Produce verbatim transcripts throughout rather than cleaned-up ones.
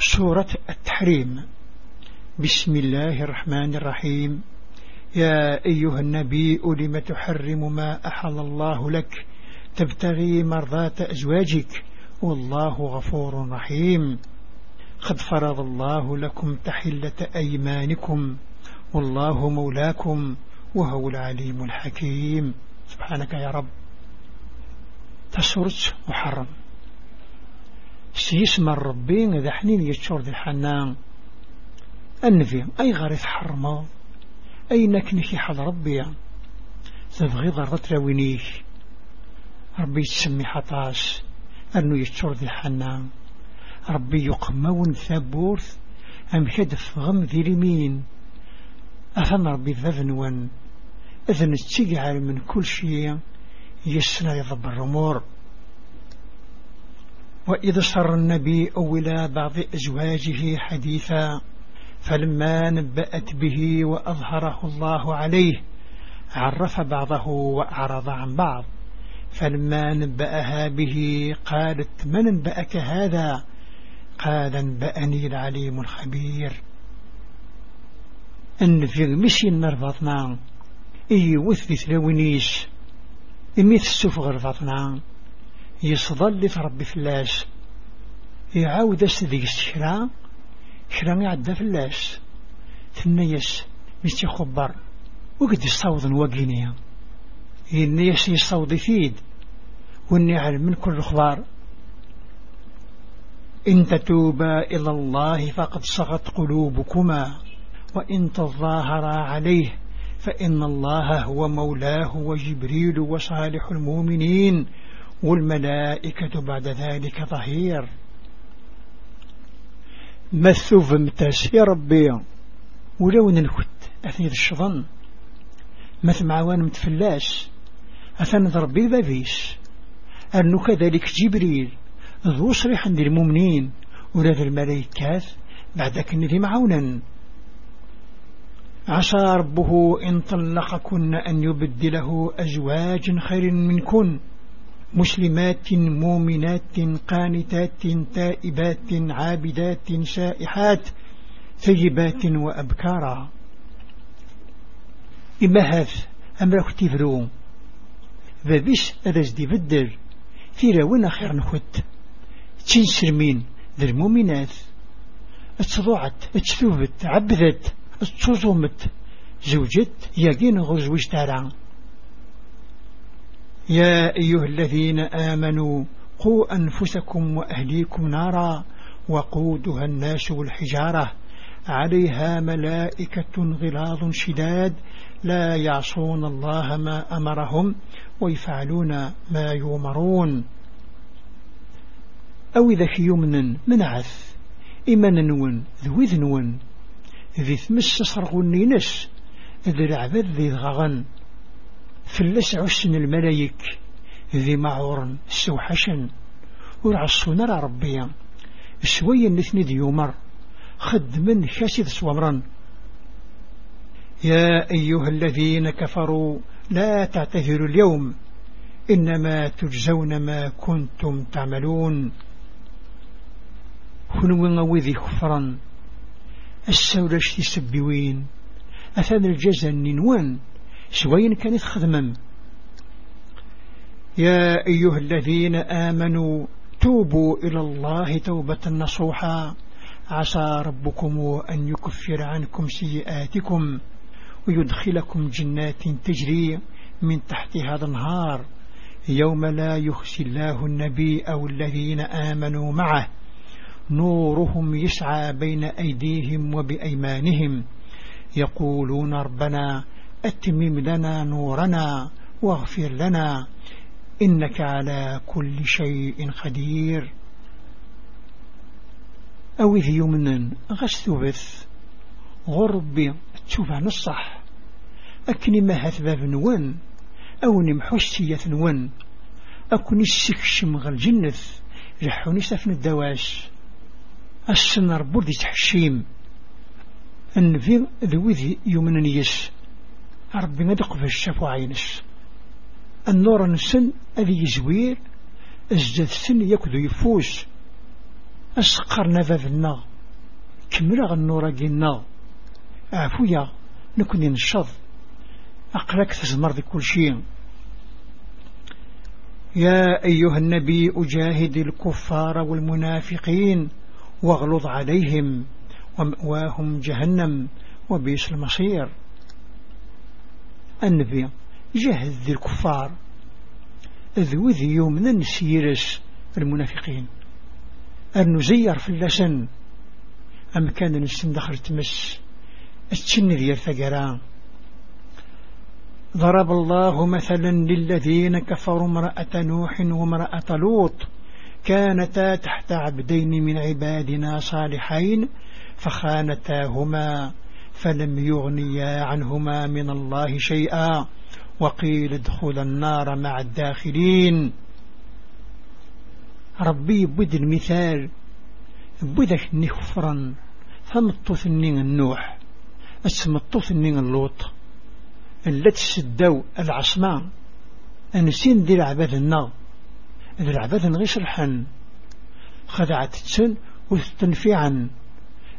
سورة التحريم. بسم الله الرحمن الرحيم. يا أيها النبي لم تحرم ما أحل الله لك تبتغي مرضات أزواجك والله غفور رحيم. قد فرض الله لكم تحلة أيمانكم والله مولاكم وهو العليم الحكيم. سبحانك يا رب. تسورة محرم سيسمى الربين إذا حنين يتشورد الحنان النفي أي غريث حرمه أي نكنك حال ربي تبغي ضرط لونيه ربي تسمي حطاس أنه يتشورد الحنان ربي يقمون ثابورث أمشدف غم ذي لمين أثنى ربي ذفنوا إذن تجعل من كل شيء يسنى يضب الرمور. وإذا سر النبي أولى بعض أزواجه حديثا فلما نبأت به وأظهره الله عليه عرف بعضه وأعرض عن بعض فلما نبأها به قالت من انبأك هذا قال انبأني العليم الخبير. أن في المشي نرفضنا إي وثبت لونيش إميث السفغ رفضنا يصدل في ربي فلاس يعاود أسدق الشراء شراء يعدى فلاس ثنيس ميسي خبر وقد يصوض وقينيا ينيس يصوض فيد واني علم من كل خبار. إن تتوبا إلى الله فقد صغت قلوبكما وإن تظاهرا عليه فإن الله هو مولاه وجبريل وصالح المؤمنين والملائكة بعد ذلك ظهير. مثوا فمتاس يا ربي ولو ننكت أثني الشظن مث معوان متفلاش أثني ضربي البابيس أنه كذلك جبريل ذو صريحا للمؤمنين ولذ الملائكات بعد كنه معونا. عسى ربه إن طلقكن أن يبدله أزواج خير منكن مسلمات مؤمنات قانتات تائبات عابدات سائحات ثيبات وأبكارا. إما هاف أمرك تفرو فبيش أرزدي بدر في راونا خير نخد تنسر مين ذر مؤمنات اتضعت اتثوبت عبدت اتظمت زوجت يقين غزوش تارا. يا أيها الذين آمنوا قوا أنفسكم وأهليكم نارا وقودها الناس والحجارة عليها ملائكة غلاظ شداد لا يعصون الله ما أمرهم ويفعلون ما يؤمرون. أو إذا يمن منعث إمنن ذو ذنون ذي ثمس صرغني نس ذي العبد ذي غغن فلس عسن الملايك ذي معور سوحشا ورعصونا ربيا شوية نثني ديومر خد من خاسد سوامرا. يا أيها الذين كفروا لا تعتذروا اليوم إنما تجزون ما كنتم تعملون. هنوين وذي خفرا السولش تسبوين أثان الجزا ننوان شوين كانت خدما. يا أيها الذين آمنوا توبوا إلى الله توبة نصوحا عسى ربكم أن يكفر عنكم سيئاتكم ويدخلكم جنات تجري من تحتها الأنهار يوم لا يخزي الله النبي أو الذين آمنوا معه نورهم يسعى بين أيديهم وبأيمانهم يقولون ربنا أتمم لنا نورنا واغفر لنا إنك على كل شيء قدير. أو إذ يمنا غسثبث غربي تشوف عن الصح أكني ما هثباب نون أو نمحسية نون أكني السكشم غل جنث رحوني سفن الدواش السنر بردي تحشيم أنفي ذوذي يمنا يس ربي ندق في الشف وعينس النور نسن أذي يزوير أزجد سن يكذو يفوز أسقرنا بذلنا كملغ النور جينا عفويا نكون نشض أقلك تزمر ذي كل شيء. يا أيها النبي أجاهد الكفار والمنافقين واغلظ عليهم ومأواهم جهنم وبئس المصير. النبي جاهد الكفار ذو ذي يوم ننسيرس المنافقين النزير في اللسن أم كان نستندخر تمس التشن ذي الثقران. ضرب الله مثلا للذين كفروا امرأة نوح وامرأة لوط كانتا تحت عبدين من عبادنا صالحين فخانتاهما فلم يغنيا عنهما من الله شيئا وقيل ادخل النار مع الداخلين. ربي بود المثال بودك نخفرا فمطثنين النوح اسمطثنين اللوط التي سدوا العصماء أنسين دي العباد النار دي العباد غير الحن خدعت تسن وتنفيعا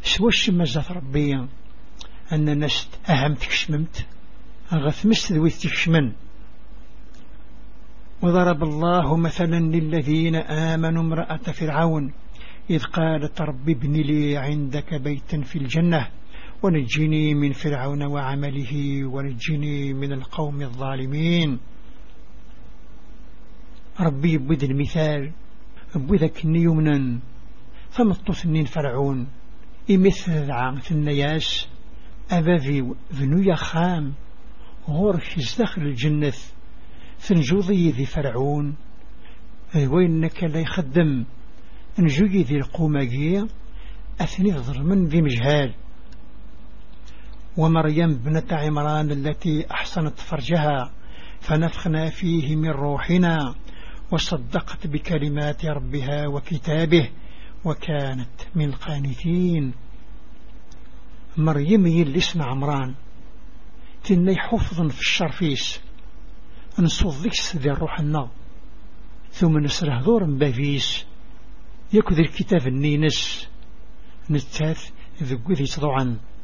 سوش مزات ربيا أن الناس أهم تكشممت أغثمست ذوي تكشمن. وضرب الله مثلا للذين آمنوا امرأة فرعون إذ قالت رب ابن لي عندك بيتا في الجنة ونجني من فرعون وعمله ونجني من القوم الظالمين. ربي بد المثال بذك نيمنا فمطثنين فرعون إمثل عامة النياس أبذي ذنويا خام غرش داخل الجنة ثنجوضي ذي فرعون وينك لا يخدم نجوي ذي القومجية أثني ظرمن ذي مجهال. ومريم ابنة عمران التي أحسنت فرجها فنفخنا فيه من روحنا وصدقت بكلمات ربها وكتابه وكانت من القانتين. مريم اللي اسم عمران تني حفظ في الشرفيس نصدق ذي الروح النار ثم نسره دور بافيس يكذ الكتاب النينس نتاث ذي قذي تضعن